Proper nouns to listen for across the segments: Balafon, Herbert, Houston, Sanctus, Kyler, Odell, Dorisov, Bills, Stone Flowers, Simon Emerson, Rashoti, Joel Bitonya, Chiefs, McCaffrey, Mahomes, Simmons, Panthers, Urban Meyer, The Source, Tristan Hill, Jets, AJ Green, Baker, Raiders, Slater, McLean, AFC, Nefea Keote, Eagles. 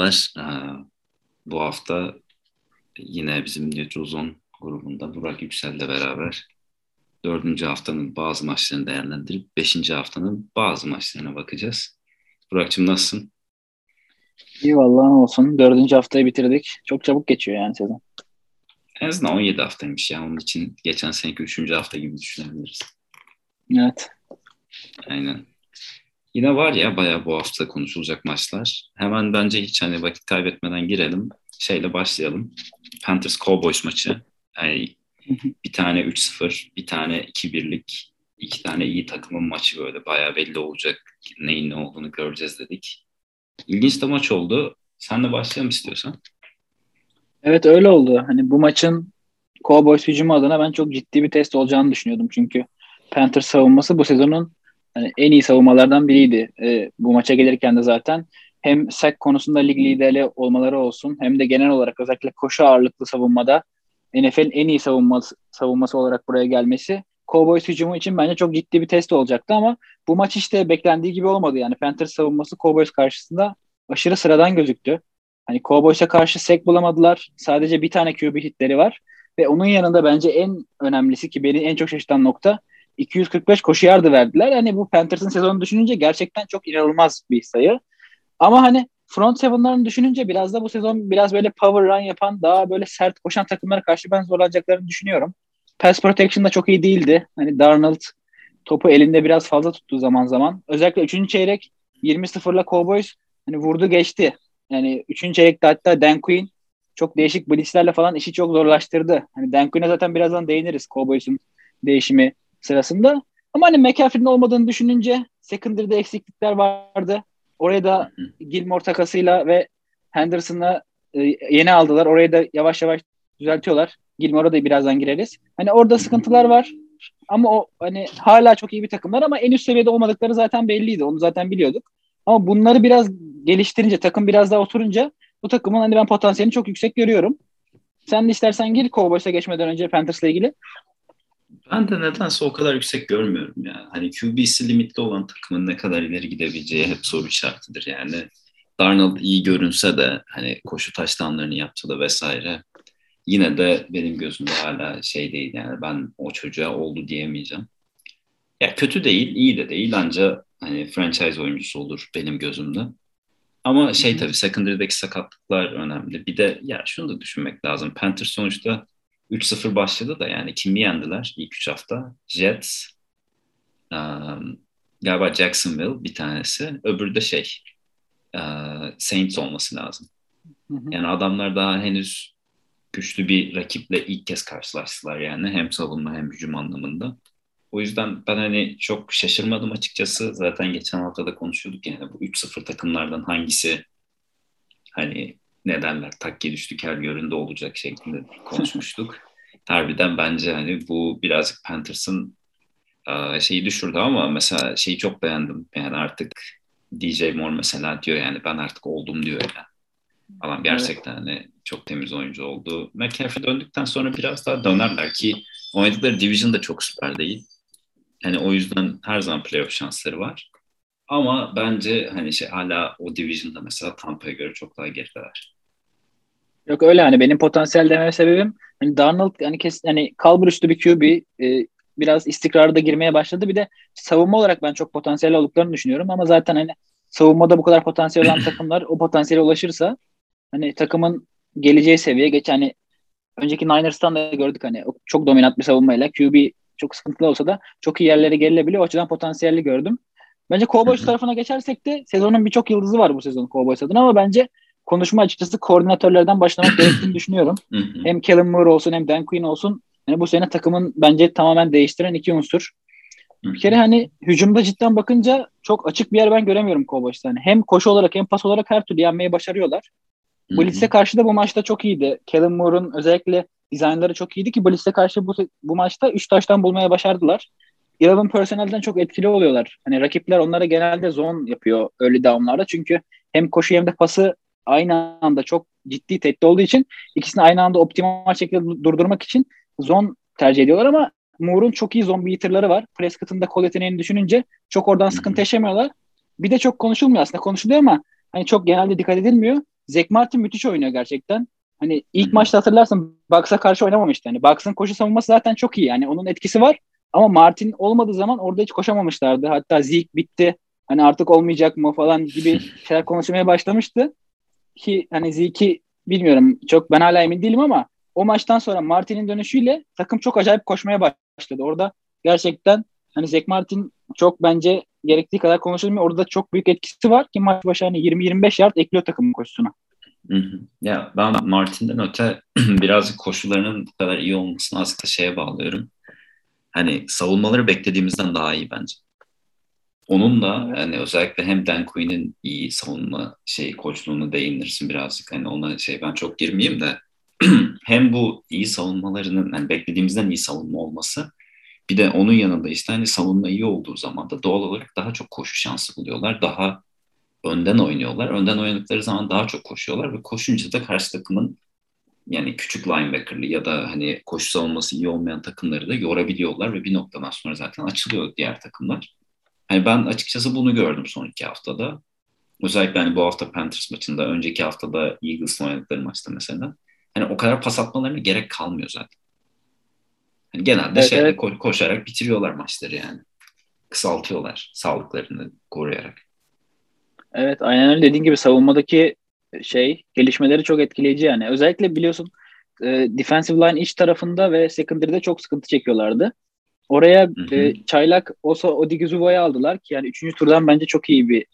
Merhabalar. Bu hafta yine bizim Netrozon grubunda Burak Yüksel'le beraber 4. haftanın bazı maçlarını değerlendirip 5. haftanın bazı maçlarına bakacağız. Burak'cığım nasılsın? İyi vallahi olsun. 4. haftayı bitirdik. Çok çabuk geçiyor yani sezon. En azından 17 haftaymış ya. Onun için geçen seneki 3. hafta gibi düşünebiliriz. Evet. Aynen. Yine var ya bayağı bu hafta konuşulacak maçlar. Hemen bence hiç hani vakit kaybetmeden girelim. Şeyle başlayalım. Panthers Cowboys maçı. Yani bir tane 3-0, bir tane 2-1'lik, iki tane iyi takımın maçı böyle bayağı belli olacak. Neyin ne olduğunu göreceğiz dedik. İlginç de maç oldu. Sen de başlayalım istiyorsan. Evet öyle oldu. Hani bu maçın Cowboys hücumu adına ben çok ciddi bir test olacağını düşünüyordum. Çünkü Panthers savunması bu sezonun yani en iyi savunmalardan biriydi. Bu maça gelirken de zaten hem sack konusunda lig lideri olmaları olsun hem de genel olarak özellikle koşu ağırlıklı savunmada NFL'in en iyi savunması olarak buraya gelmesi Cowboys hücumu için bence çok ciddi bir test olacaktı ama bu maç işte beklendiği gibi olmadı. Yani Panthers savunması Cowboys karşısında aşırı sıradan gözüktü. Hani Cowboys'a karşı sack bulamadılar. Sadece bir tane QB hitleri var ve onun yanında bence en önemlisi ki beni en çok şaşırtan nokta 245 koşu yardı verdiler. Hani bu Panthers'ın sezonu düşününce gerçekten çok inanılmaz bir sayı. Ama hani front seven'larını düşününce biraz da bu sezon biraz böyle power run yapan, daha böyle sert koşan takımlara karşı ben zorlanacaklarını düşünüyorum. Pass protection da çok iyi değildi. Hani Darnold topu elinde biraz fazla tuttu zaman zaman. Özellikle 3. çeyrek 20-0'la Cowboys hani vurdu geçti. Yani 3. çeyrekte hatta Dan Quinn çok değişik blitzlerle falan işi çok zorlaştırdı. Hani Dan Quinn'e zaten birazdan değiniriz Cowboys'un değişimi sırasında. Ama hani McCaffrey'nin olmadığını düşününce secondary'de eksiklikler vardı. Oraya da Gilmore takasıyla ve Henderson'la yeni aldılar. Orayı da yavaş yavaş düzeltiyorlar. Gilmore'a da birazdan gireriz. Hani orada sıkıntılar var. Ama o hani hala çok iyi bir takımlar ama en üst seviyede olmadıkları zaten belliydi. Onu zaten biliyorduk. Ama bunları biraz geliştirince, takım biraz daha oturunca bu takımın hani ben potansiyelini çok yüksek görüyorum. Sen de istersen gir Cowboys'a geçmeden önce Panthers'la ilgili. Ben de nedense o kadar yüksek görmüyorum ya. Hani QB'si limitli olan takımın ne kadar ileri gidebileceği hep soru işaretidir yani. Darnold iyi görünse de hani koşu taştanlarını yaptı da vesaire. Yine de benim gözümde hala şey değil yani ben o çocuğa oldu diyemeyeceğim. Ya kötü değil, iyi de değil ancak hani franchise oyuncusu olur benim gözümde. Ama şey tabii secondary'deki sakatlıklar önemli. Bir de ya şunu da düşünmek lazım. Panthers sonuçta 3-0 başladı da yani kimi yendiler ilk 3 hafta? Jets, galiba Jacksonville bir tanesi. Öbürü de Saints olması lazım. Yani adamlar daha henüz güçlü bir rakiple ilk kez karşılaştılar yani. Hem savunma hem hücum anlamında. O yüzden ben hani çok şaşırmadım açıkçası. Zaten geçen hafta da konuşuyorduk yani bu 3-0 takımlardan hangisi hani ne derler takkiye düştük her göründe olacak şeklinde konuşmuştuk. Harbiden bence hani bu birazcık Panthers'ın şeyi düşürdü ama mesela şeyi çok beğendim. Yani artık DJ Moore mesela diyor yani ben artık oldum diyor yani. Adam gerçekten evet. Hani çok temiz oyuncu oldu. McCaffrey döndükten sonra biraz daha dönerler ki oynadıkları division da çok süper değil. Yani o yüzden her zaman playoff şansları var. Ama bence hani hala o division'da mesela Tampa'ya göre çok daha gerideler. Yok öyle hani benim potansiyel dememe sebebim hani Darnold hani kesin hani kalbur üstü bir QB biraz istikrarı da girmeye başladı. Bir de savunma olarak ben çok potansiyel olduklarını düşünüyorum ama zaten hani savunmada bu kadar potansiyel olan takımlar o potansiyele ulaşırsa hani takımın geleceği seviye geç hani önceki Niners'tan da gördük hani çok dominant bir savunmayla QB çok sıkıntılı olsa da çok iyi yerlere gelinebiliyor. O açıdan potansiyelli gördüm. Bence Cowboys tarafına geçersek de sezonun birçok yıldızı var bu sezon Cowboys adına ama bence konuşma açıkçası koordinatörlerden başlamak gerektiğini düşünüyorum. Hem Kellen Moore olsun hem Dan Quinn olsun. Yani bu sene takımın bence tamamen değiştiren iki unsur. Bir kere hani hücumda cidden bakınca çok açık bir yer ben göremiyorum Cowboys'ta. Yani hem koşu olarak hem pas olarak her türlü yenmeyi başarıyorlar. Blitz'e karşı da bu maçta çok iyiydi. Kellen Moore'un özellikle dizaynları çok iyiydi ki Blitz'e karşı bu maçta 3 taştan bulmaya başardılar. 11 personelden çok etkili oluyorlar. Hani rakipler onlara genelde zone yapıyor early down'larda. Çünkü hem koşu hem de pası aynı anda çok ciddi tehdit olduğu için ikisini aynı anda optimal şekilde durdurmak için zone tercih ediyorlar ama Moore'un çok iyi zone beater'ları var. Prescott'ın da kol yeteneğini düşününce çok oradan sıkıntı yaşamıyorlar. Bir de çok konuşulmuyor aslında konuşuluyor ama hani çok genelde dikkat edilmiyor. Zack Martin müthiş oynuyor gerçekten. Hani ilk maçta hatırlarsın Bucks'a karşı oynamamıştı. Hani Bucks'ın koşu savunması zaten çok iyi. Yani onun etkisi var. Ama Martin olmadığı zaman orada hiç koşamamışlardı. Hatta Zeke bitti. Hani artık olmayacak mı falan gibi şeyler konuşmaya başlamıştı. Ki hani Zeke'i bilmiyorum çok, ben hala emin değilim ama o maçtan sonra Martin'in dönüşüyle takım çok acayip koşmaya başladı. Orada gerçekten hani Zack Martin çok bence gerektiği kadar konuşulmuyor. Orada çok büyük etkisi var ki maç başı hani 20-25 yard ekliyor takımın koşusuna. Ya ben Martin'den öte birazcık koşularının bu kadar iyi olmasını aslında şeye bağlıyorum. Hani savunmaları beklediğimizden daha iyi bence. Onun da hani özellikle hem Dan Quinn'in iyi savunma koçluğuna değinirsin birazcık. Hani ona ben çok girmeyeyim de hem bu iyi savunmalarının yani beklediğimizden iyi savunma olması, bir de onun yanında hani savunma iyi olduğu zaman da doğal olarak daha çok koşu şansı buluyorlar. Daha önden oynuyorlar. Önden oynadıkları zaman daha çok koşuyorlar ve koşunca da karşı takımın yani küçük linebacker'lı ya da hani koşu savunması iyi olmayan takımları da yorabiliyorlar ve bir noktadan sonra zaten açılıyor diğer takımlar. Hani ben açıkçası bunu gördüm son iki haftada. Özellikle hani bu hafta Panthers maçında, önceki haftada Eagles'la oynadıkları maçta mesela. Hani o kadar pas atmalarına gerek kalmıyor zaten. Hani genelde evet. Koşarak bitiriyorlar maçları yani. Kısaltıyorlar sağlıklarını koruyarak. Evet, aynen öyle. Dediğin gibi savunmadaki gelişmeleri çok etkileyici yani. Özellikle biliyorsun defensive line iç tarafında ve secondary'de çok sıkıntı çekiyorlardı. Oraya çaylak Osa Odigizuba'yı aldılar ki yani 3. turdan bence çok iyi bir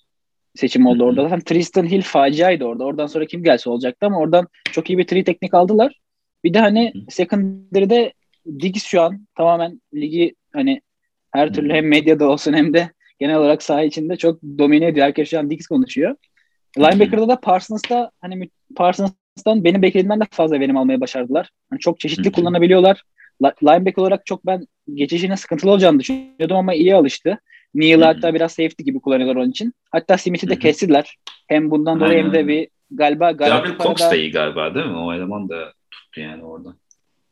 seçim oldu orada. Zaten Tristan Hill faciaydı orada. Oradan sonra kim gelse olacaktı ama oradan çok iyi bir tri teknik aldılar. Bir de hani secondary'de Diggs şu an tamamen ligi hani her türlü hem medyada olsun hem de genel olarak saha içinde çok domine ediyor. Herkes şu an Diggs konuşuyor. Linebacker'da da Parsons'tan benim beklediğimden de fazla verim almaya başardılar. Yani çok çeşitli kullanabiliyorlar. Linebacker olarak çok ben geçişine sıkıntılı olacağını düşünüyordum ama iyi alıştı. Neal'ı hatta biraz safety gibi kullanıyorlar onun için. Hatta Smith'i de kestiler. Hem bundan dolayı hem de bir galiba Jabril Cox da iyi galiba değil mi? O eleman da tuttu yani orada.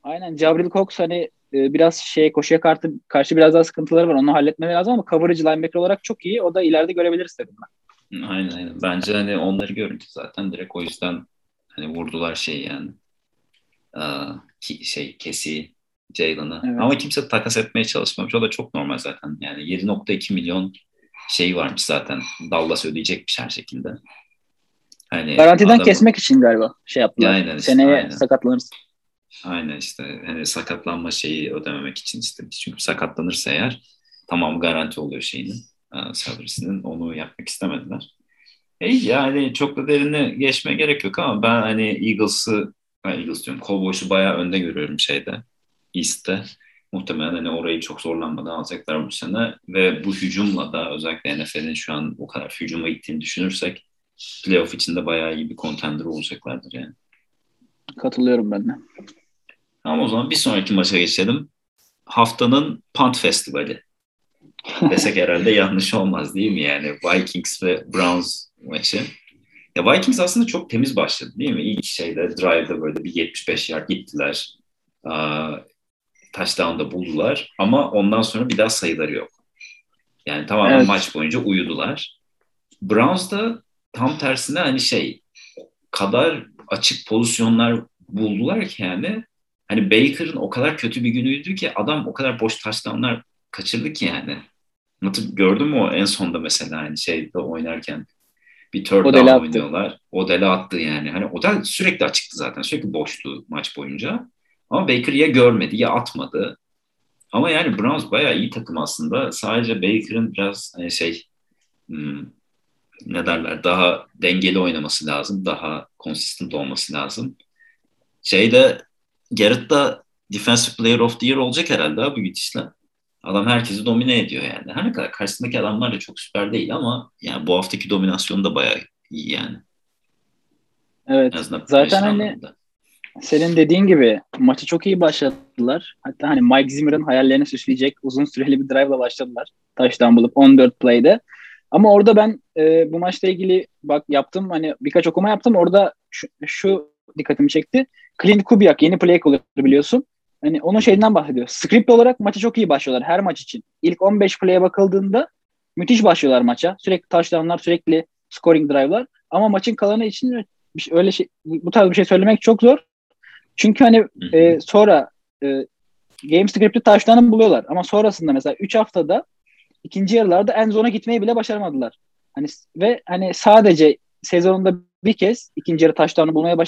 Aynen, Jabril Cox hani biraz koşuya karşı biraz daha sıkıntıları var. Onu halletmeleri lazım ama coverage linebacker olarak çok iyi. O da ileride görebiliriz tabii ben. Aynen. Bence hani onları görünce zaten direkt o yüzden hani vurdular yani. Kesi Jaylen'ı. Evet. Ama kimse takas etmeye çalışmamış. O da çok normal zaten. Yani 7.2 milyon varmış zaten. Dallas ödeyecekmiş her şekilde. Hani garantiden kesmek için galiba yaptılar. Aynen seneye sakatlanırız. Aynen hani sakatlanma ödememek için istemiş. Çünkü sakatlanırsa eğer tamam garanti oluyor salary'sinin. Onu yapmak istemediler. Yani çok da derine geçmeye gerek yok ama ben hani Eagles diyorum. Cowboys'u bayağı önde görüyorum East'te. Muhtemelen hani orayı çok zorlanmadan alacaklar bu sene ve bu hücumla da özellikle NFL'in şu an o kadar hücuma gittiğini düşünürsek playoff içinde bayağı iyi bir contender olacaklardır yani. Katılıyorum ben de. Tamam, o zaman bir sonraki maça geçelim. Haftanın Punt Festivali desek herhalde yanlış olmaz değil mi yani? Vikings ve Browns maçı. Ya Vikings aslında çok temiz başladı değil mi? İlk drive'da böyle bir 75 yard gittiler. Touchdown'da buldular ama ondan sonra bir daha sayıları yok. Yani tamamen maç boyunca uyudular. Browns'da tam tersine hani kadar açık pozisyonlar buldular ki hani Baker'ın o kadar kötü bir günüydü ki adam o kadar boş touchdown'lar kaçırdı ki yani. Gördün mü o en sonda mesela oynarken bir third down oynuyorlar. Odell'e attı yani. Hani Odell sürekli açıktı zaten. Sürekli boştu maç boyunca. Ama Baker ya görmedi ya atmadı. Ama yani Browns bayağı iyi takım aslında. Sadece Baker'ın biraz daha dengeli oynaması lazım. Daha consistent olması lazım. Garrett da Defensive Player of the Year olacak herhalde bu gidişle. Adam herkesi domine ediyor yani. Her ne kadar karşısındaki adamlar da çok süper değil ama yani bu haftaki dominasyonu da bayağı iyi yani. Evet. Zaten senin dediğin gibi maçı çok iyi başladılar. Hatta hani Mike Zimmer'ın hayallerini süsleyecek uzun süreli bir drive'la başladılar. Taştan bulup 14 play'de. Ama orada ben bu maçla ilgili yaptım. Hani birkaç okuma yaptım. Orada şu dikkatimi çekti. Clint Kubiak yeni play caller biliyorsun. Hani onun bahsediyor. Script olarak maça çok iyi başlıyorlar her maç için. İlk 15 play'e bakıldığında müthiş başlıyorlar maça. Sürekli touchdown'lar, sürekli scoring drive'lar. Ama maçın kalanı için öyle şey, bu tarz bir şey söylemek çok zor. Çünkü hani sonra game script'i taşlarını buluyorlar. Ama sonrasında mesela 3 haftada ikinci yarılarda en zona gitmeyi bile başaramadılar. Hani ve hani sadece sezonunda bir kez ikinci yarı taşlarını bulmaya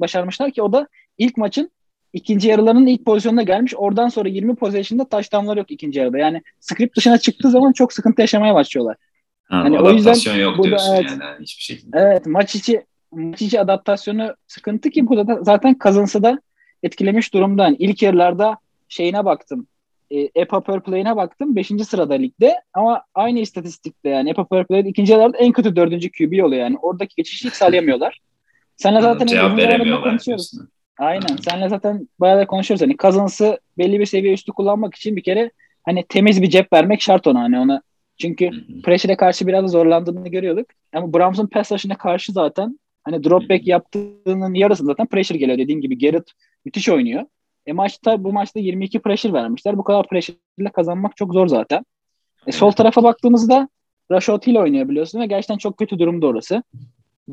başarmışlar ki o da ilk maçın ikinci yarılarının ilk pozisyonuna gelmiş. Oradan sonra 20 pozisyonda taştanlar yok ikinci yarıda. Yani script dışına çıktığı zaman çok sıkıntı yaşamaya başlıyorlar. Ha, hani o yüzden yok burada, evet, yani hiçbir şekilde. Evet, maç içi adaptasyonu sıkıntı ki burada zaten Cousins'ı da etkilemiş durumda. Yani ilk yarılarda şeyine baktım. EPA per play'ine baktım. 5. sırada ligde ama aynı istatistikte yani EPA per play'de ikinci yarılarda en kötü 4. QB oluyor yani. Oradaki geçişi hiç sağlayamıyorlar. Senle zaten cevap veremiyorlar. Konuşuyoruz. Aynen. Senle zaten bayağı da konuşuyoruz. Hani Cousins'ı belli bir seviye üstü kullanmak için bir kere hani temiz bir cep vermek şart ona. Hani ona çünkü pressure'e karşı biraz zorlandığını görüyorduk. Ama Browns'un pass rush'ına karşı zaten hani drop back yaptığının yarısında zaten pressure geliyor. Dediğin gibi Garrett müthiş oynuyor. Bu maçta 22 pressure vermişler. Bu kadar pressure ile kazanmak çok zor zaten. Sol tarafa baktığımızda Rashoti ile oynuyor biliyorsun ve gerçekten çok kötü durumda orası.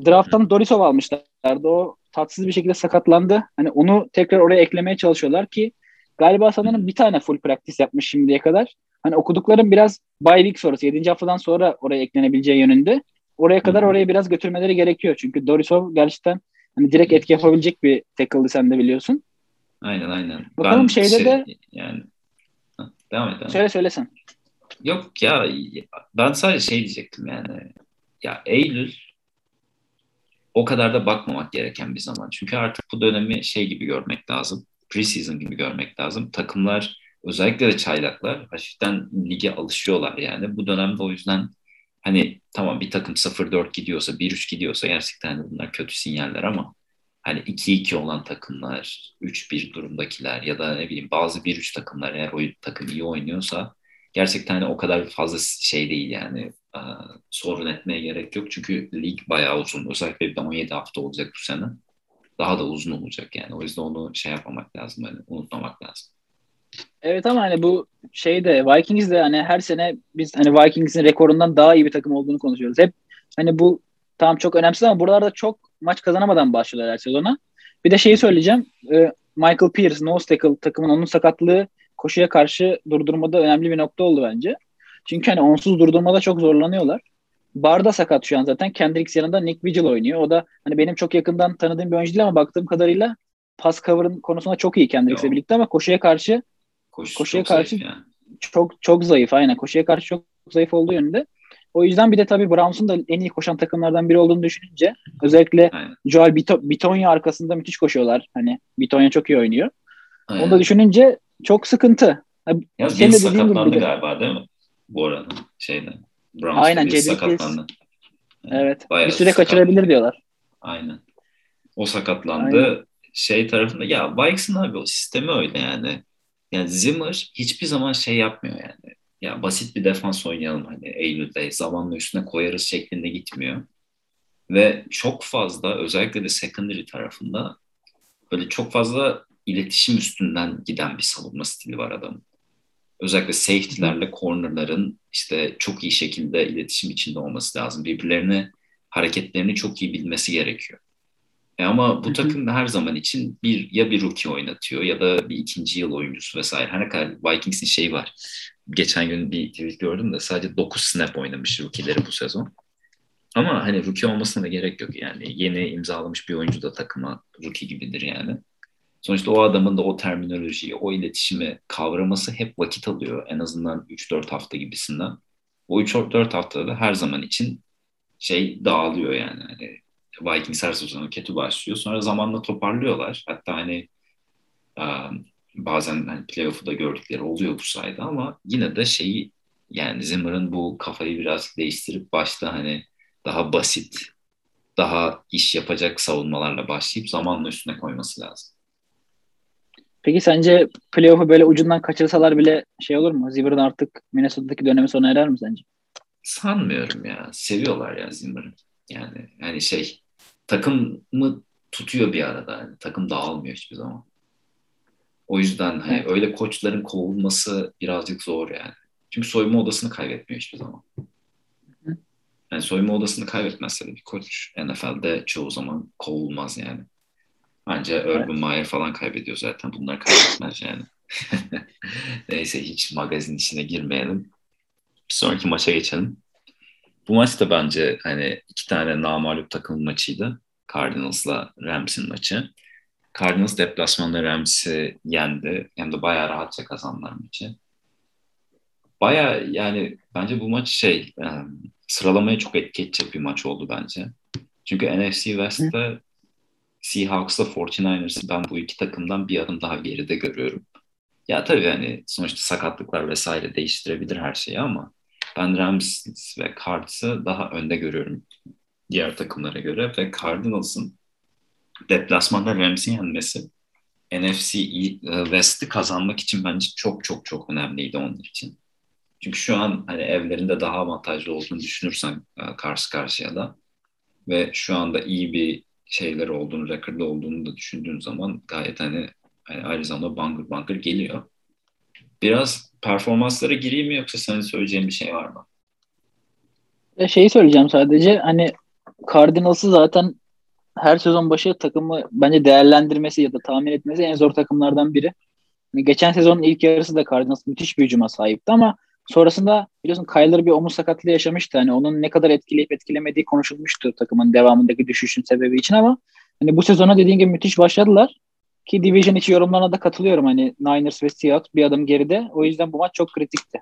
Draft'tan Dorisov almışlardı. O tatsız bir şekilde sakatlandı. Hani onu tekrar oraya eklemeye çalışıyorlar ki galiba sanırım bir tane full practice yapmış şimdiye kadar. Hani okuduklarım biraz bye week sonrası. 7. haftadan sonra oraya eklenebileceği yönünde. Oraya kadar oraya biraz götürmeleri gerekiyor. Çünkü Dorisov gerçekten hani direkt etki yapabilecek bir tackle'dı sen de biliyorsun. Aynen. Bakalım ben şeyde de yani devam et. Söylesen. Yok ya ben sadece şey diyecektim yani. Ya Eylül o kadar da bakmamak gereken bir zaman. Çünkü artık bu dönemi şey gibi görmek lazım. Preseason gibi görmek lazım. Takımlar özellikle de çaylaklar hafiften lige alışıyorlar yani. Bu dönemde o yüzden hani tamam bir takım 0-4 gidiyorsa 1-3 gidiyorsa gerçekten bunlar kötü sinyaller ama hani 2-2 olan takımlar 3-1 durumdakiler ya da ne bileyim bazı 1-3 takımlar eğer o takım iyi oynuyorsa gerçekten hani o kadar fazla şey değil yani sorun etmeye gerek yok. Çünkü lig bayağı uzun. Özellikle bir de 17 hafta olacak bu sene. Daha da uzun olacak yani. O yüzden onu şey yapmamak lazım hani unutmamak lazım. Evet ama hani bu şeyde Vikings de hani her sene biz hani Vikings'in rekorundan daha iyi bir takım olduğunu konuşuyoruz. Hep hani bu tamam çok önemsiz ama buralarda çok maç kazanamadan başlıyorlar her sezona. Bir de şeyi söyleyeceğim. Michael Pierce, nose tackle takımın onun sakatlığı koşuya karşı durdurmada önemli bir nokta oldu bence. Çünkü hani onsuz durdurmada çok zorlanıyorlar. Barda sakat şu an zaten. Kendricks yanında Nick Vigil oynuyor. O da hani benim çok yakından tanıdığım bir oyuncu değil ama baktığım kadarıyla pass cover'ın konusunda çok iyi Kendricks'le birlikte ama koşuya karşı yani. çok zayıf aynen. Koşuya karşı çok zayıf olduğu yönünde. O yüzden bir de tabii Browns'un da en iyi koşan takımlardan biri olduğunu düşününce özellikle aynen. Joel Bitonya arkasında müthiş koşuyorlar. Hani Bitonya çok iyi oynuyor. Aynen. Onu da düşününce çok sıkıntı. Ya Bills sakatlandı galiba değil mi? Bu arada şeyden. Browns'da Bills sakatlandı. Yani evet. Bir süre kaçırabilir diyorlar. Aynen. O sakatlandı. Aynen. Şey tarafında ya Vikes'ın abi o sistemi öyle yani. Yani Zimmer hiçbir zaman şey yapmıyor yani. Ya basit bir defans oynayalım hani Eylül'de zamanla üstüne koyarız şeklinde gitmiyor. Ve çok fazla özellikle de secondary tarafında böyle çok fazla iletişim üstünden giden bir savunma stili var adamın. Özellikle safety'lerle corner'ların işte çok iyi şekilde iletişim içinde olması lazım. Birbirlerine hareketlerini çok iyi bilmesi gerekiyor. Ama bu takım her zaman için ya bir rookie oynatıyor ya da bir ikinci yıl oyuncusu vesaire. Her ne kadar Vikings'in şeyi var. Geçen gün bir tweet gördüm de sadece 9 snap oynamış rookie'leri bu sezon. Ama hani rookie olmasına da gerek yok yani. Yeni imzalamış bir oyuncu da takıma rookie gibidir yani. Sonuçta o adamın da o terminolojiyi, o iletişimi kavraması hep vakit alıyor. En azından 3-4 hafta gibisinden. O 3-4 haftada da her zaman için şey dağılıyor yani. Hani Vikings her sezonu kötü başlıyor. Sonra zamanla toparlıyorlar. Hatta hani bazen hani playoff'u da gördükleri oluyor bu sayede ama yine de şeyi yani Zimmer'ın bu kafayı biraz değiştirip başta hani daha basit, daha iş yapacak savunmalarla başlayıp zamanla üstüne koyması lazım. Peki sence playoff'u böyle ucundan kaçırsalar bile şey olur mu? Zimmer'ın artık Minnesota'daki dönemi sona erer mi sence? Sanmıyorum ya. Seviyorlar ya Zimmer'ı. Yani şey takımı tutuyor bir arada. Yani takım dağılmıyor hiçbir zaman. O yüzden hani öyle koçların kovulması birazcık zor yani. Çünkü soyunma odasını kaybetmiyor hiçbir zaman. Yani soyunma odasını kaybetmezse bir koç NFL'de çoğu zaman kovulmaz yani. Ancak Urban Meyer falan kaybediyor zaten. Bunlar kaybetmez yani. Neyse, hiç magazin içine girmeyelim. Bir sonraki maça geçelim. Bu maç da bence hani iki tane namağlup takımın maçıydı. Cardinals'la Rams'in maçı. Cardinals deplasmanda Rams'i yendi. Hem de bayağı rahatça kazandılar maçı. Bayağı yani bence bu maç şey sıralamaya çok etki edecek bir maç oldu bence. Çünkü NFC West'te Seahawks'la 49ers'ı ben bu iki takımdan bir adım daha geride görüyorum. Ya tabii hani sonuçta sakatlıklar vesaire değiştirebilir her şeyi ama ben Rams ve Cards'ı daha önde görüyorum diğer takımlara göre ve Cardinals'ın deplasmanda Rams'i yenmesi NFC West'i kazanmak için bence çok çok çok önemliydi onun için. Çünkü şu an hani evlerinde daha avantajlı olduğunu düşünürsen karşı karşıya da ve şu anda iyi bir şeyler olduğunu, rekorda olduğunu da düşündüğün zaman gayet hani aynı zamanda bangır bangır geliyor. Biraz performanslara gireyim mi yoksa senin söyleyeceğin bir şey var mı? Şeyi söyleyeceğim sadece, hani Cardinals'ı zaten her sezon başı takımı bence değerlendirmesi ya da tahmin etmesi en zor takımlardan biri. Geçen sezonun ilk yarısı da Cardinals müthiş bir hücuma sahipti ama sonrasında biliyorsun Kyler bir omuz sakatlığı yaşamıştı. Hani onun ne kadar etkileyip etkilemediği konuşulmuştu takımın devamındaki düşüşün sebebi için ama hani bu sezona dediğin gibi müthiş başladılar ki division içi yorumlarına da katılıyorum. Hani Niners ve Seahawks bir adım geride. O yüzden bu maç çok kritikti.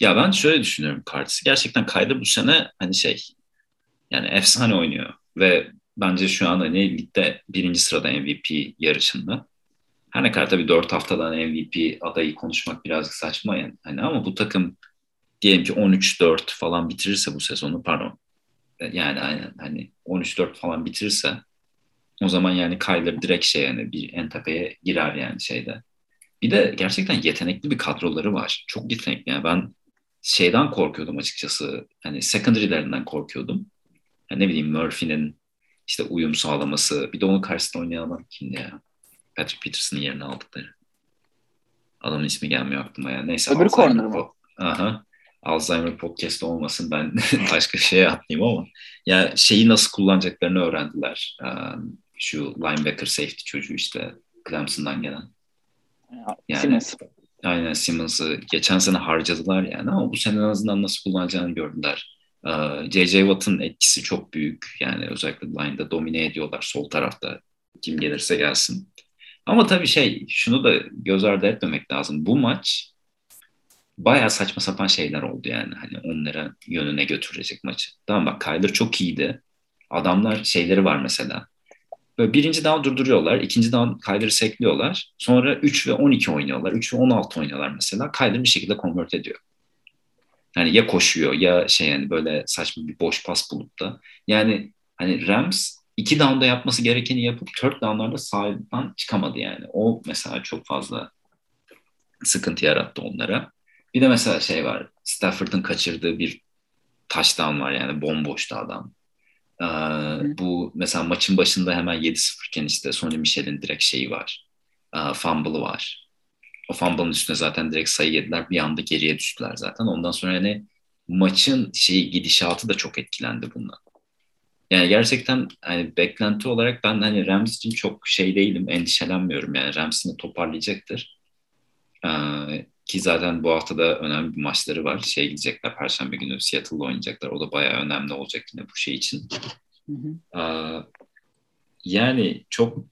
Ya ben şöyle düşünüyorum Cards'ı. Gerçekten Kyler bu sene hani şey yani efsane oynuyor ve bence şu anda hani ligde birinci sırada MVP yarışında. Her ne kadar tabii 4 haftadan MVP adayı konuşmak birazcık saçma yani. Hani ama bu takım diyelim ki 13-4 falan bitirirse bu sezonu, pardon. Yani aynen hani 13-4 falan bitirirse o zaman yani Kyler direkt şey yani bir en tepeye girer yani şeyde. Bir de gerçekten yetenekli bir kadroları var. Çok yetenekli yani, ben şeyden korkuyordum açıkçası. Hani secondary'lerinden korkuyordum. Yani ne bileyim Murphy'nin işte uyum sağlaması. Bir de onun karşısında oynayan kimdi ya? Patrick Peterson'ın yerine aldıkları. Adamın ismi gelmiyor aklıma ya. Neyse. Öbür corner mı? Aha. Alzheimer podcast'ı olmasın, ben başka şeye atlayayım ama. Ya şeyi nasıl kullanacaklarını öğrendiler. Şu linebacker safety çocuğu işte Clemson'dan gelen. Yani, Simmons. Aynen, Simmons'ı geçen sene harcadılar yani ama bu sene en azından nasıl kullanacağını gördüler. JJ Watt'ın etkisi çok büyük. Yani özellikle line'da domine ediyorlar sol tarafta. Kim gelirse gelsin. Ama tabii şey, şunu da göz ardı etmemek lazım. Bu maç bayağı saçma sapan şeyler oldu yani. Hani onlara yönüne götürecek maçı. Tamam bak Kyler çok iyiydi. Adamlar şeyleri var mesela. Böyle birinci down durduruyorlar. İkinci down Kyler'ı sekliyorlar. Sonra 3 ve 12 oynuyorlar. 3 ve 16 oynuyorlar mesela. Kyler bir şekilde convert ediyor. Yani ya koşuyor ya şey yani böyle saçma bir boş pas bulup da. Yani hani Rams 2 down'da yapması gerekeni yapıp 4 down'larda sahipten çıkamadı yani. O mesela çok fazla sıkıntı yarattı onlara. Bir de mesela şey var. Stafford'ın kaçırdığı bir touchdown var yani. Bomboştu adam. Bu mesela maçın başında hemen 7-0 iken işte Sonny Michel'in direkt şeyi var. Fumble'ı var. O fumble'ın üstüne zaten direkt sayı yediler. Bir anda geriye düştüler zaten. Ondan sonra yani maçın şeyi, gidişatı da çok etkilendi bundan. Yani gerçekten hani beklenti olarak ben hani Rams için çok şey değilim, endişelenmiyorum. Yani Rams'ini toparlayacaktır. Ki zaten bu hafta da önemli bir maçları var. Şey gidecekler, Perşembe günü Seattle'da oynayacaklar. O da bayağı önemli olacak yine bu şey için. Yani çok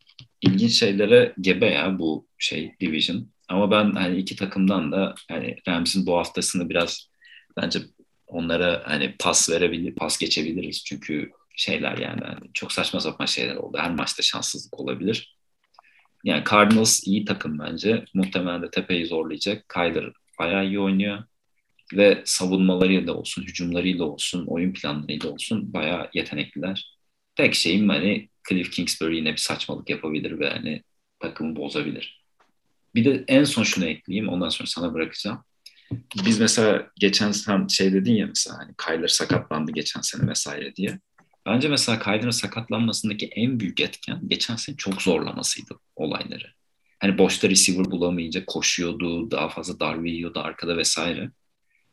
ilginç şeylere gebe ya bu şey division. Ama ben hani iki takımdan da hani Rams'in bu haftasını biraz bence onlara hani pas geçebiliriz. Çünkü şeyler yani çok saçma sapan şeyler oldu. Her maçta şanssızlık olabilir. Yani Cardinals iyi takım bence. Muhtemelen de tepeyi zorlayacak. Kyler bayağı iyi oynuyor. Ve savunmalarıyla olsun, hücumlarıyla olsun, oyun planlarıyla olsun bayağı yetenekliler. Tek şeyim hani Cliff Kingsbury yine bir saçmalık yapabilir ve hani takımı bozabilir. Bir de en son şunu ekleyeyim. Ondan sonra sana bırakacağım. Biz mesela geçen sen şey dedin ya mesela hani Kyler sakatlandı geçen sene vesaire diye. Bence mesela Kyler'ın sakatlanmasındaki en büyük etken geçen sene çok zorlamasıydı olayları. Hani boşta receiver bulamayınca koşuyordu, daha fazla darbe yiyordu arkada vesaire.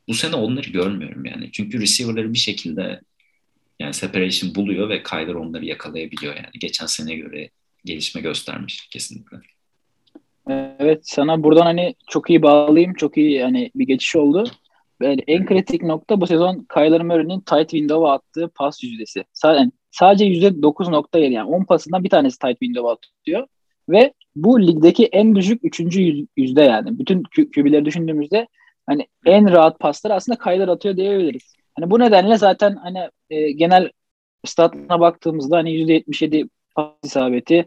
Bu sene onları görmüyorum yani. Çünkü receiver'ları bir şekilde yani separation buluyor ve Kyler onları yakalayabiliyor yani. Geçen sene göre gelişme göstermiş kesinlikle. Evet, sana buradan hani çok iyi bağlayayım. Çok iyi hani bir geçiş oldu. Yani en kritik nokta bu sezon Kyler Murray'nin tight window'a attığı pas yüzdesi. Sadece %9.7 yani 10 pasından bir tanesi tight window'a atıyor. Ve bu ligdeki en düşük 3. yüzde yani. Bütün QB'leri düşündüğümüzde hani en rahat pasları aslında Kyler atıyor diyebiliriz. Hani bu nedenle zaten hani genel statına baktığımızda hani %77 pas isabeti,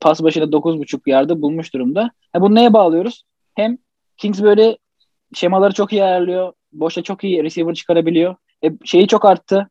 pas başına 9.5 yardı bulmuş durumda. Yani bunu neye bağlıyoruz? Hem Kingsbury şemaları çok iyi ayarlıyor. Boşa çok iyi receiver çıkarabiliyor. Şeyi çok arttı.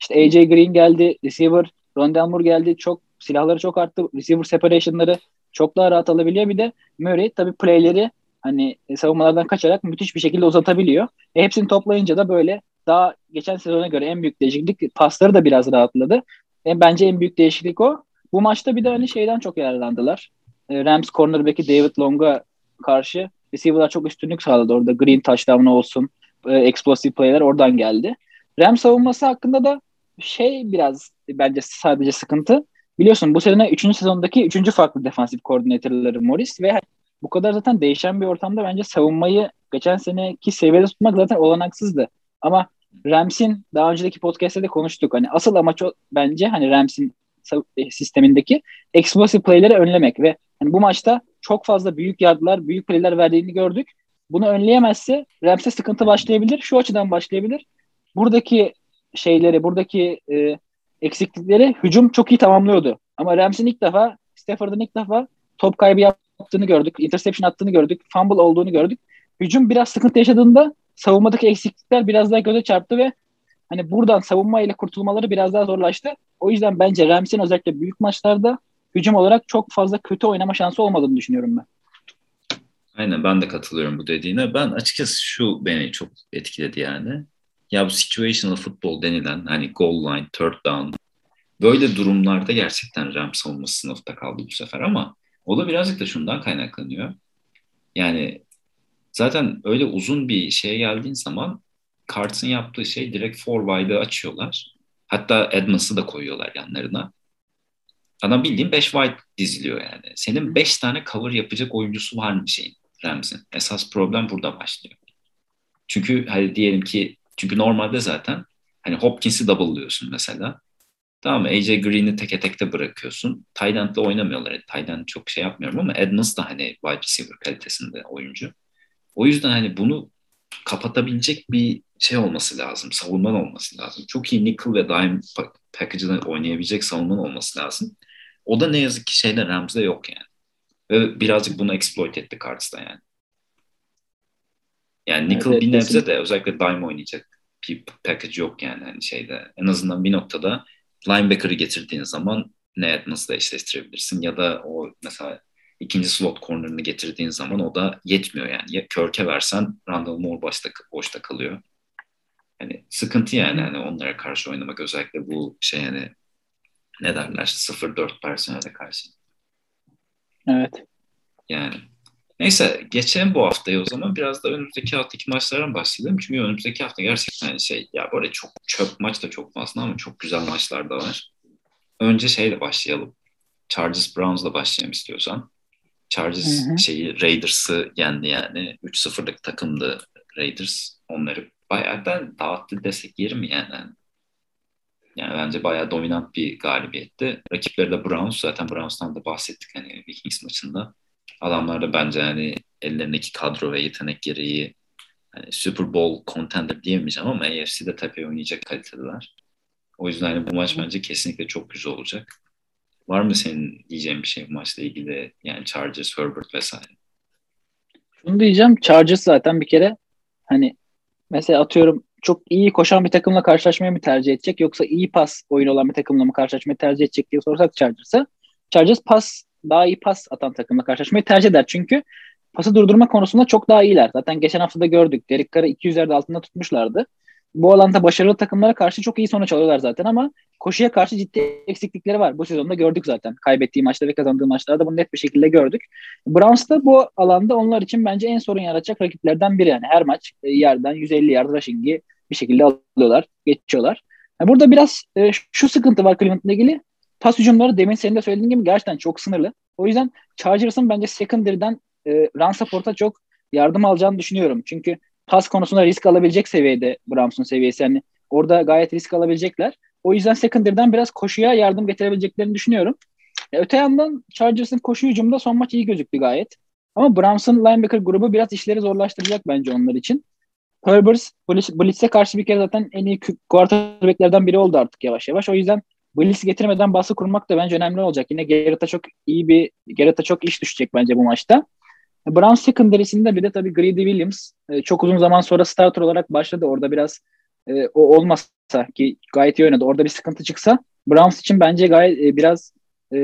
İşte AJ Green geldi. Receiver Rondell Moore geldi. Çok silahları çok arttı. Receiver separation'ları çok daha rahat alabiliyor. Bir de Murray tabii play'leri hani savunmalardan kaçarak müthiş bir şekilde uzatabiliyor. Hepsini toplayınca da böyle daha geçen sezona göre en büyük değişiklik pasları da biraz rahatladı. Bence en büyük değişiklik o. Bu maçta bir de hani şeyden çok yararlandılar. Rams cornerback'i David Long'a karşı receiver'lar çok üstünlük sağladı. Orada Green touchdown'ı olsun, explosive play'ler oradan geldi. Rams savunması hakkında da şey biraz bence sadece sıkıntı. Biliyorsun bu sene 3. sezondaki 3. farklı defansif koordinatörleri Morris ve bu kadar zaten değişen bir ortamda bence savunmayı geçen seneki seviyede tutmak zaten olanaksızdı. Ama Rams'in daha önceki podcast'te de konuştuk. Hani asıl amaç o, bence hani Rams'in sistemindeki explosive play'leri önlemek ve hani bu maçta çok fazla büyük yardımlar, büyük play'ler verdiğini gördük. Bunu önleyemezse Rams'e sıkıntı başlayabilir. Şu açıdan başlayabilir. Buradaki şeyleri, buradaki eksiklikleri hücum çok iyi tamamlıyordu. Ama Rams'in ilk defa, Stafford'ın ilk defa top kaybı yaptığını gördük. Interception attığını gördük. Fumble olduğunu gördük. Hücum biraz sıkıntı yaşadığında savunmadaki eksiklikler biraz daha göze çarptı ve hani buradan savunma ile kurtulmaları biraz daha zorlaştı. O yüzden bence Rams'in özellikle büyük maçlarda hücum olarak çok fazla kötü oynama şansı olmadığını düşünüyorum ben. Aynen, ben de katılıyorum bu dediğine. Ben açıkçası şu beni çok etkiledi yani. Ya bu situational futbol denilen hani goal line, third down böyle durumlarda gerçekten Rams olması sınıfta kaldı bu sefer ama o da birazcık da şundan kaynaklanıyor. Yani zaten öyle uzun bir şeye geldiğin zaman Carson yaptığı şey direkt 4-wide'ı açıyorlar. Hatta Edmonds'ı da koyuyorlar yanlarına. Adam bildiğin 5 wide diziliyor yani. Senin 5 tane cover yapacak oyuncusu var mı şeyin Rams'in? Esas problem burada başlıyor. Çünkü hani diyelim ki çünkü normalde zaten hani Hopkins'i double'lıyorsun mesela. Tamam mı? AJ Green'i teke tekte bırakıyorsun. Tight end'le oynamıyorlar. Tight end çok şey yapmıyorum ama Edmonds da hani wide receiver kalitesinde oyuncu. O yüzden hani bunu kapatabilecek bir şey olması lazım. Savunman olması lazım. Çok iyi nickel ve dime package'da oynayabilecek savunman olması lazım. O da ne yazık ki şeyde Rams'da yok yani. Ve birazcık bunu exploit etti Cards'da yani. Yani nickel evet, bir nebze kesinlikle. De özellikle dime oynayacak bir package yok yani hani şeyde. En azından bir noktada linebacker'ı getirdiğin zaman ne Edmonds'la eşleştirebilirsin ya da o mesela ikinci slot corner'ını getirdiğin zaman o da yetmiyor yani. Ya Kirk'e versen Randall Moore boşta kalıyor. Yani sıkıntı yani hani onlara karşı oynamak özellikle bu şey yani ne derler 0-4 personele karşı. Evet. Yani neyse geçelim bu haftaya o zaman biraz da önümüzdeki haftaki maçlardan bahsedelim. Çünkü önümüzdeki hafta gerçekten şey ya böyle çok çöp maç da çok fazla ama çok güzel maçlar da var. Önce şeyle başlayalım. Chargers Browns'la başlayalım istiyorsan. Chargers Raiders'ı yendi yani. 3-0'lık takımdı Raiders. Onları bayağı da dağıttı desek yeri mi yani? Yani bence bayağı dominant bir galibiyetti. Rakipleri de Browns. Zaten Browns'tan da bahsettik hani Vikings maçında. Adamlar da bence hani ellerindeki kadro ve yetenek gereği hani Super Bowl contender diyemeyeceğim ama AFC'de tepeye oynayacak kalitedeler. O yüzden hani bu maç bence kesinlikle çok güzel olacak. Var mı senin diyeceğin bir şey bu maçla ilgili? Yani Chargers, Herbert vesaire. Şunu diyeceğim. Chargers zaten bir kere hani mesela atıyorum çok iyi koşan bir takımla karşılaşmayı mı tercih edecek yoksa iyi pas oyunu olan bir takımla mı karşılaşmayı tercih edecek diye sorsak Chargers'a. Chargers daha iyi pas atan takımla karşılaşmayı tercih eder. Çünkü pası durdurma konusunda çok daha iyiler. Zaten geçen hafta da gördük. Derek Carr'ı 200'lerde altında tutmuşlardı. bu alanda başarılı takımlara karşı çok iyi sonuç alıyorlar zaten ama koşuya karşı ciddi eksiklikleri var. Bu sezonda gördük zaten. Kaybettiği maçta ve kazandığı maçlarda bunu net bir şekilde gördük. Browns da bu alanda onlar için bence en sorun yaratacak rakiplerden biri. Yani her maç yerden 150 yard rushing'i bir şekilde alıyorlar, geçiyorlar. Yani burada biraz şu sıkıntı var Cleveland'la ilgili. Pas hücumları demin senin de söylediğin gibi gerçekten çok sınırlı. O yüzden Chargers'ın bence secondary'den run support'a çok yardım alacağını düşünüyorum. Çünkü pas konusunda risk alabilecek seviyede Browns'un seviyesi. Yani orada gayet risk alabilecekler. O yüzden secondary'den biraz koşuya yardım getirebileceklerini düşünüyorum. Öte yandan Chargers'ın koşu hücumunda son maç iyi gözüktü gayet. Ama Browns'ın linebacker grubu biraz işleri zorlaştıracak bence onlar için. Herbert, Blitz'e karşı bir kere zaten en iyi quarterback'lerden biri oldu artık yavaş yavaş. O yüzden Blitz getirmeden baskı kurmak da bence önemli olacak. Yine Garrett'a çok iş düşecek bence bu maçta. Browns secondary'sinde bir de tabii Greedy Williams çok uzun zaman sonra starter olarak başladı. Orada biraz o olmasa ki gayet iyi oynadı. Orada bir sıkıntı çıksa Browns için bence gayet biraz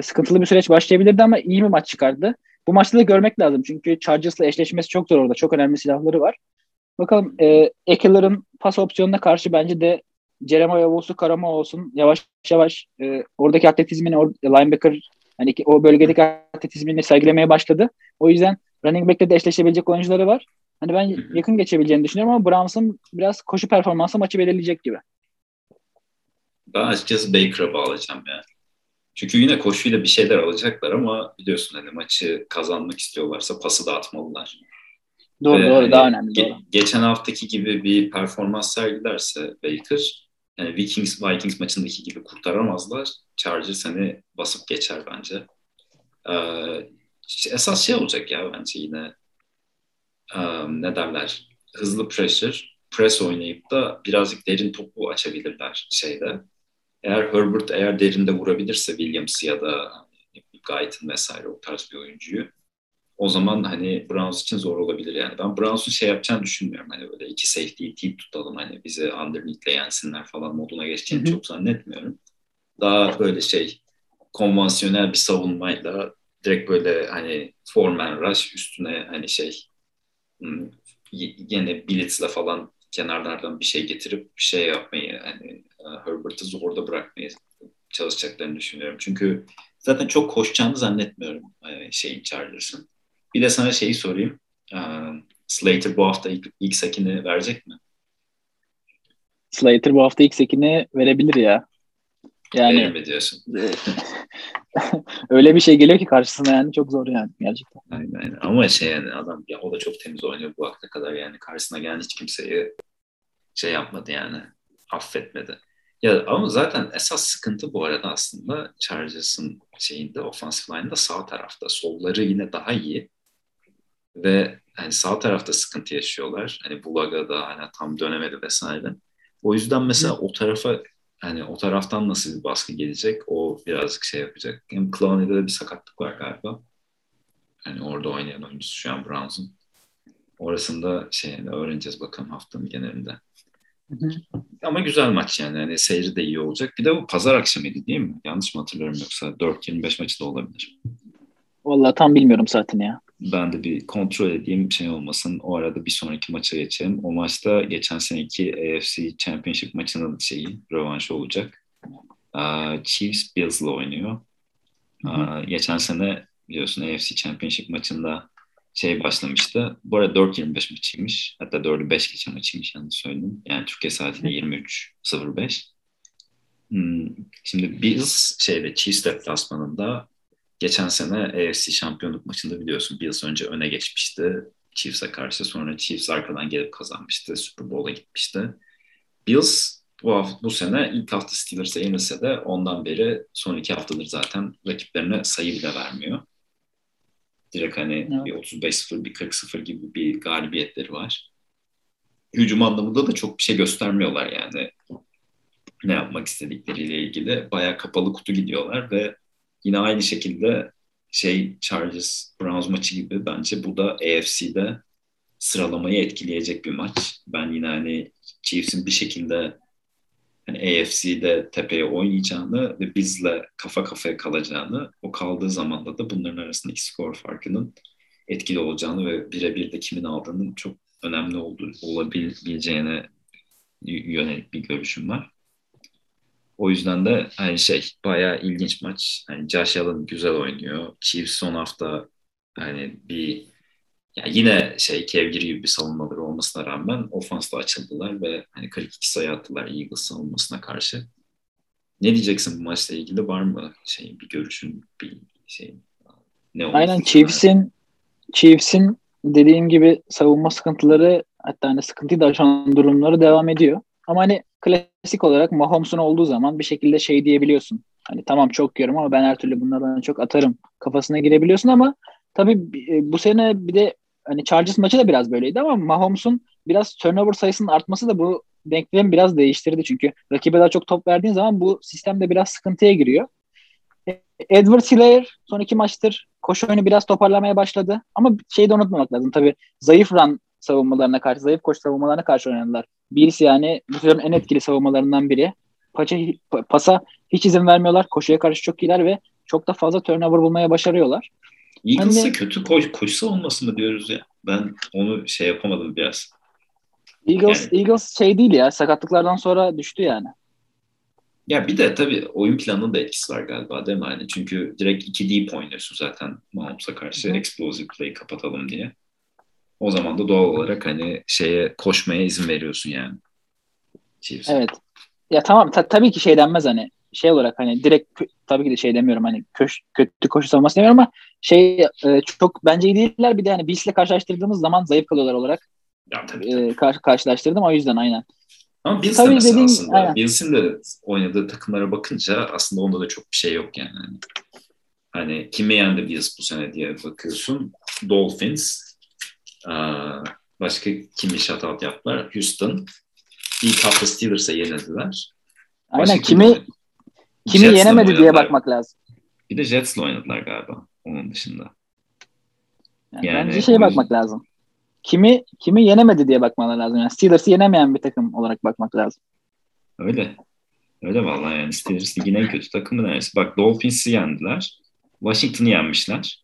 sıkıntılı bir süreç başlayabilirdi ama iyi bir maç çıkardı. Bu maçta da görmek lazım çünkü Chargers'la eşleşmesi çok zor orada. Çok önemli silahları var. Bakalım Ekeler'ın pas opsiyonuna karşı bence de Jeremiah olsun, Karama olsun yavaş yavaş oradaki atletizmini linebacker yani o bölgedeki atletizmini sergilemeye başladı. O yüzden running back'le de eşleşebilecek oyuncuları var. Hani ben yakın geçebileceğini düşünüyorum ama Browns'ın biraz koşu performansı maçı belirleyecek gibi. Ben açıkçası Baker'a bağlayacağım yani. Çünkü yine koşuyla bir şeyler alacaklar ama biliyorsun hani maçı kazanmak istiyorlarsa pası dağıtmalılar. Doğru, daha önemli. Geçen haftaki gibi bir performans sergilerse Baker, yani Vikings maçındaki gibi kurtaramazlar. Chargers hani basıp geçer bence. Esas şey olacak ya bence yine ne derler? Hızlı press oynayıp da birazcık derin topu açabilirler şeyde. Eğer Herbert derinde vurabilirse Williams ya da Guyton vesaire o tarz bir oyuncuyu o zaman hani Browns için zor olabilir yani. Ben Browns'un şey yapacağını düşünmüyorum. Hani böyle iki safety'yi tip tutalım hani bizi underneath'le yensinler falan moduna geçeceğini çok zannetmiyorum. Daha böyle şey konvansiyonel bir savunmayla direkt böyle hani four-man rush üstüne hani şey yine blitz'le falan kenarlardan bir şey getirip bir şey yapmayı hani Herbert'ı zorda bırakmayı çalışacaklarını düşünüyorum. Çünkü zaten çok koşacağını zannetmiyorum Chargers'ın. Bir de sana şeyi sorayım. Slater bu hafta ilk sekini verecek mi? Slater bu hafta ilk sekini verebilir ya. Yani, verir mi diyorsun? Öyle bir şey geliyor ki karşısına yani çok zor yani gerçekten. Aynen. Ama şey yani adam ya o da çok temiz oynuyor bu vakte kadar yani karşısına gelen hiç kimseyi şey yapmadı yani affetmedi. Ya ama zaten esas sıkıntı bu arada aslında Chargers'ın şeyinde offensive line'da sağ tarafta solları yine daha iyi ve hani sağ tarafta sıkıntı yaşıyorlar. Hani Bulag'a da hani tam dönemedi vesaire. O yüzden mesela o tarafa yani o taraftan nasıl bir baskı gelecek o birazcık şey yapacak. Hem Clowney'de de bir sakatlık var galiba. Yani orada oynayan oyuncusu şu an Browns'un. Orasında şeyini öğreneceğiz bakalım haftanın genelinde. Ama güzel maç yani. Yani seyri de iyi olacak. Bir de bu pazar akşamıydı değil mi? Yanlış mı hatırlıyorum yoksa 4-25 maçı da olabilir. Vallahi tam bilmiyorum saatini ya. Ben de bir kontrol edeyim şey olmasın. O arada bir sonraki maça geçelim. O maçta geçen seneki AFC Championship maçının şeyi rövanşı olacak. Chiefs Bills'la oynuyor. Geçen sene biliyorsun AFC Championship maçında şey başlamıştı. Bu arada 4-25 maçıymış. Hatta 4'ü 5 geçen maçıymış yanlış söyledim. Yani Türkiye saatiyle 23.05. Şimdi Bills Chiefs deplasmanında geçen sene AFC şampiyonluk maçında biliyorsun Bills önce öne geçmişti Chiefs'e karşı. Sonra Chiefs arkadan gelip kazanmıştı. Super Bowl'a gitmişti. Bills bu sene ilk hafta Steelers'e yenilse de ondan beri son iki haftadır zaten rakiplerine sayı bile vermiyor. Direkt hani bir 35-0, bir 40-0 gibi bir galibiyetleri var. Hücum anlamında da çok bir şey göstermiyorlar yani. Ne yapmak istedikleriyle ilgili. Bayağı kapalı kutu gidiyorlar ve yine aynı şekilde Chargers-Browns maçı gibi bence bu da AFC'de sıralamayı etkileyecek bir maç. Ben yine hani Chiefs'in bir şekilde hani AFC'de tepeye oynayacağını ve bizle kafa kafaya kalacağını, o kaldığı zamanda da bunların arasındaki skor farkının etkili olacağını ve birebir de kimin aldığının çok önemli olabileceğine yönelik bir görüşüm var. O yüzden de hani bayağı ilginç maç. Hani Josh Allen güzel oynuyor. Chiefs son hafta hani bir yine kevgir gibi bir savunmaları olmasına rağmen ofansla açıldılar ve hani 42 sayı attılar Eagles savunmasına karşı. Ne diyeceksin bu maçla ilgili, var mı bir görüşün, bir ne oldu? Aynen, Chiefs'in dediğim gibi savunma sıkıntıları, hatta hani sıkıntıyı da aşan durumları devam ediyor. Ama hani klasik olarak Mahomes'un olduğu zaman bir şekilde diyebiliyorsun. Hani tamam çok yiyorum ama ben her türlü bunlardan çok atarım kafasına girebiliyorsun ama tabii bu sene bir de hani Chargers maçı da biraz böyleydi ama Mahomes'un biraz turnover sayısının artması da bu denklemi biraz değiştirdi. Çünkü rakibe daha çok top verdiğin zaman bu sistem de biraz sıkıntıya giriyor. Edwards-Helaire son 2 maçtır koşu oyunu biraz toparlamaya başladı. Ama de unutmamak lazım. Tabii zayıf run savunmalarına karşı, zayıf koşu savunmalarına karşı oynadılar. Birisi bu sezonun en etkili savunmalarından biri. Pasa hiç izin vermiyorlar. Koşuya karşı çok iyiler ve çok da fazla turnover bulmaya başarıyorlar. Eagles'ı kötü koşu savunması mı diyoruz ya? Ben onu yapamadım biraz. Eagles değil ya. Sakatlıklardan sonra düştü yani. Ya bir de tabii oyun planının da etkisi var galiba değil mi? Yani çünkü direkt 2 deep oynuyorsun zaten Mahomes'a karşı. Explosive play kapatalım diye. O zaman da doğal olarak hani koşmaya izin veriyorsun yani. Evet. Ya tamam tabii ki denmez hani. Olarak hani direkt tabii ki de demiyorum hani kötü koşu savunması demiyorum ama çok bence iyi değiller. Bir de hani Beast'le karşılaştırdığımız zaman zayıf kalıyorlar olarak. Ya, tabii. Karşılaştırdım o yüzden aynen. Ama Bills de mesela aslında. Bills'in de oynadığı takımlara bakınca aslında onda da çok bir yok yani. Hani kimi yendi Bills bu sene diye bakıyorsun. Dolphins. Başka kimi shutout yaptılar? Houston. İlk hafta Steelers'a yenildiler. Başka aynen kimi yenemedi diye bakmak lazım. Bir de Jets'le oynadılar galiba onun dışında. Yani bence bakmak lazım. Kimi yenemedi diye bakmaları lazım. Yani Steelers'ı yenemeyen bir takım olarak bakmak lazım. Öyle. Öyle vallahi yani Steelers ligin en kötü takımı neresi? Bak Dolphins'i yendiler. Washington'ı yenmişler.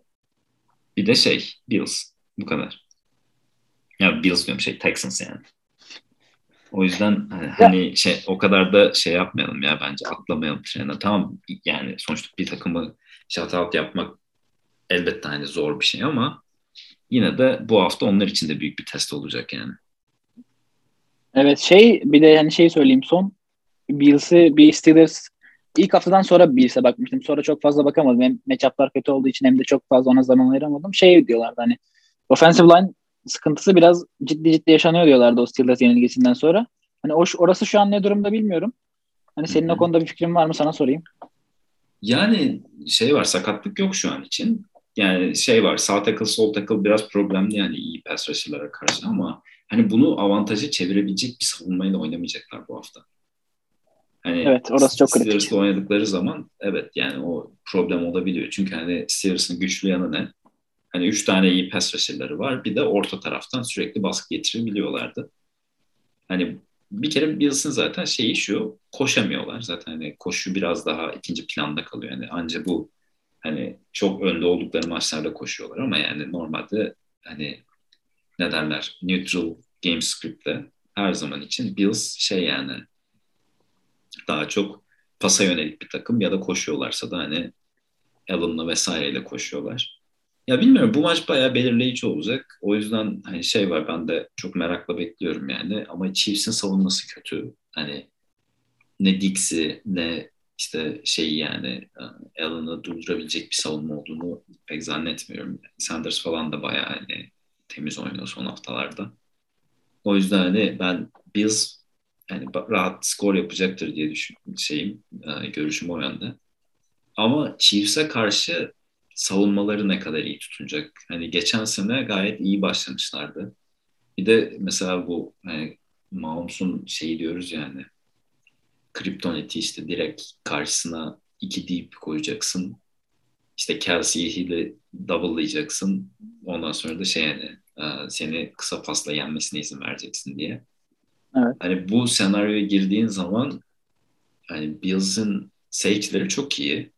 Bir de Bills. Bu kadar. Ya Bills diyorum Texans yani. O yüzden hani o kadar da yapmayalım ya bence. Atlamayalım trene. Tamam yani sonuçta bir takımı shutout yapmak elbette hani zor bir şey ama yine de bu hafta onlar için de büyük bir test olacak yani. Evet bir de yani söyleyeyim son. Bills'i bir Steelers ilk haftadan sonra Bills'e bakmıştım. Sonra çok fazla bakamadım. Hem matchup'lar kötü olduğu için hem de çok fazla ona zaman ayıramadım. Diyorlardı hani offensive line sıkıntısı biraz ciddi yaşanıyor diyorlardı o Steelers yenilgisinden sonra. Hani orası şu an ne durumda bilmiyorum. Hani senin o konuda bir fikrin var mı sana sorayım. Yani var sakatlık yok şu an için. Yani var sağ tackle sol tackle biraz problemli yani iyi pass rusher'lara karşı ama hani bunu avantaja çevirebilecek bir savunmayla oynamayacaklar bu hafta. Hani evet orası çok kritik. Steelers'la oynadıkları zaman evet yani o problem olabiliyor. Çünkü hani Steelers'ın güçlü yanı ne? Hani 3 tane iyi pass rusher'ları var. Bir de orta taraftan sürekli baskı getirebiliyorlardı. Hani bir kere Bills'ın zaten şu koşamıyorlar. Zaten hani koşu biraz daha ikinci planda kalıyor. Yani anca bu hani çok önde oldukları maçlarda koşuyorlar ama yani normalde hani ne derler neutral game script'te her zaman için Bills yani daha çok pasa yönelik bir takım ya da koşuyorlarsa da hani Allen'la vesaireyle koşuyorlar. Ya bilmiyorum bu maç bayağı belirleyici olacak. O yüzden hani var ben de çok merakla bekliyorum yani ama Chiefs'in savunması kötü. Hani ne Dix'i ne yani Allen'ı durdurabilecek bir savunma olduğunu pek zannetmiyorum. Sanders falan da bayağı temiz oynuyor son haftalarda. O yüzden ben Bills rahat skor yapacaktır diye görüşüm o yönde. Ama Chiefs'e karşı savunmaları ne kadar iyi tutunacak? Hani geçen sene gayet iyi başlamışlardı. Bir de mesela bu Mahomes'un diyoruz yani Kryptonite direkt karşısına 2 deep koyacaksın. Kelsey'i double'layacaksın. Ondan sonra da seni kısa pasla yenmesine izin vereceksin diye. Evet. Hani bu senaryoya girdiğin zaman hani Bills'in safety'leri çok iyi.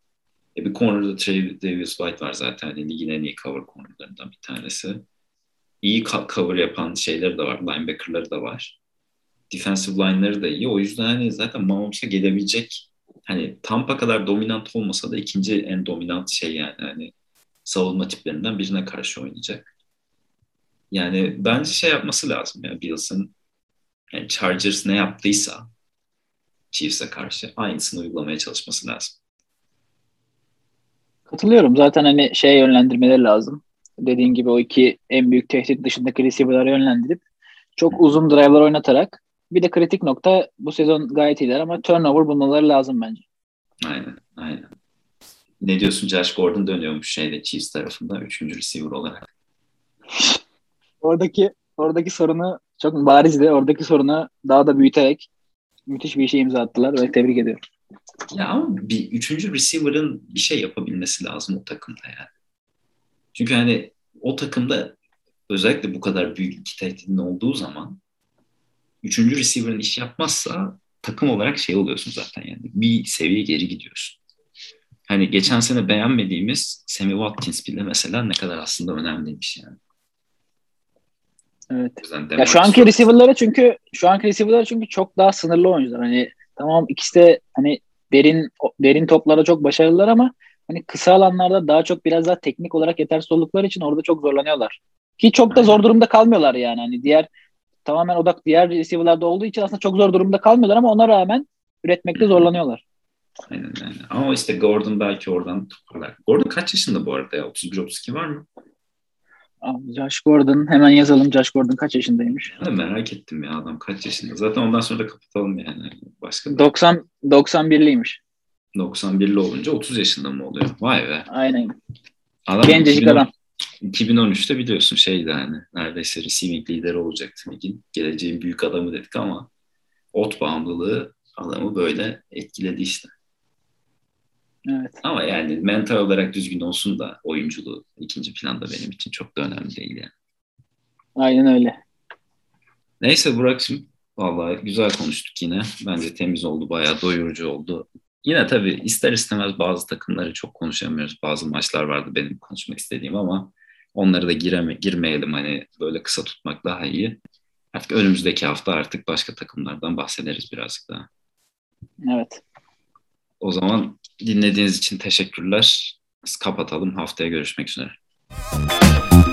Bir corner'da Tre'Davious White var zaten. Hani ligin en iyi cover corner'larından bir tanesi. İyi cover yapan şeyleri de var. Linebacker'ları da var. defensive line'ları da iyi. O yüzden hani zaten Mahomes'a gelebilecek, hani Tampa kadar dominant olmasa da ikinci en dominant şey yani, hani savunma tiplerinden birine karşı oynayacak. Yani bence şey yapması lazım ya Bills'ın, yani Chargers ne yaptıysa Chiefs'e karşı aynısını uygulamaya çalışması lazım. Katılıyorum. Zaten hani şeye yönlendirmeleri lazım. Dediğin gibi o iki en büyük tehdit dışındaki receiver'ları yönlendirip çok uzun drive'lar oynatarak, bir de kritik nokta bu sezon gayet iyiler ama turnover bulmaları lazım bence. Aynen, aynen. Ne diyorsun, Josh Gordon dönüyormuş şeyde Chiefs tarafında 3. receiver olarak. Oradaki sorunu çok barizdi. Oradaki sorunu daha da büyüterek müthiş bir işe imza attılar ve tebrik ediyorum. Ya ama bir üçüncü receiver'ın bir şey yapabilmesi lazım o takımda yani. Çünkü hani o takımda özellikle bu kadar büyük iki tehditin olduğu zaman üçüncü receiver'ın iş yapmazsa takım olarak şey oluyorsun zaten yani. Bir seviye geri gidiyorsun. Hani geçen sene beğenmediğimiz Sammy Watkins bile mesela ne kadar aslında önemliymiş yani. Evet. Ya şu anki receiver'lara çünkü çok daha sınırlı oyuncular. Hani tamam ikisi de hani derin toplara çok başarılılar ama hani kısa alanlarda daha çok biraz daha teknik olarak yetersiz oldukları için orada çok zorlanıyorlar. Ki çok da zor durumda kalmıyorlar yani. Hani diğer tamamen odak diğer receiver'larda olduğu için aslında çok zor durumda kalmıyorlar ama ona rağmen üretmekte zorlanıyorlar. Aynen aynen. Ama işte Gordon belki oradan toparlar. Gordon kaç yaşında bu arada ya? 31-32 var mı? Josh Gordon. Hemen yazalım. Josh Gordon kaç yaşındaymış? Ben merak ettim ya, adam kaç yaşında. Zaten ondan sonra da kapatalım yani. Başka 91'liymiş. 91'li olunca 30 yaşında mı oluyor? Vay be. Aynen. Adam gencecik 2010, adam. 2013'te biliyorsun şeydi hani. Neredeyse receiving lideri olacaktı ligin. Geleceğin büyük adamı dedik ama ot bağımlılığı adamı böyle etkiledi işte. Evet. Ama yani mental olarak düzgün olsun da oyunculuğu ikinci planda benim için çok da önemli değil yani. Aynen öyle. Neyse Burak'cığım, vallahi güzel konuştuk yine. Bence temiz oldu, bayağı doyurucu oldu. Yine tabii ister istemez bazı takımları çok konuşamıyoruz. Bazı maçlar vardı benim konuşmak istediğim ama onlara da girmeyelim. Hani böyle kısa tutmak daha iyi. Artık önümüzdeki hafta artık başka takımlardan bahsederiz birazcık daha. Evet. O zaman dinlediğiniz için teşekkürler. Biz kapatalım. Haftaya görüşmek üzere.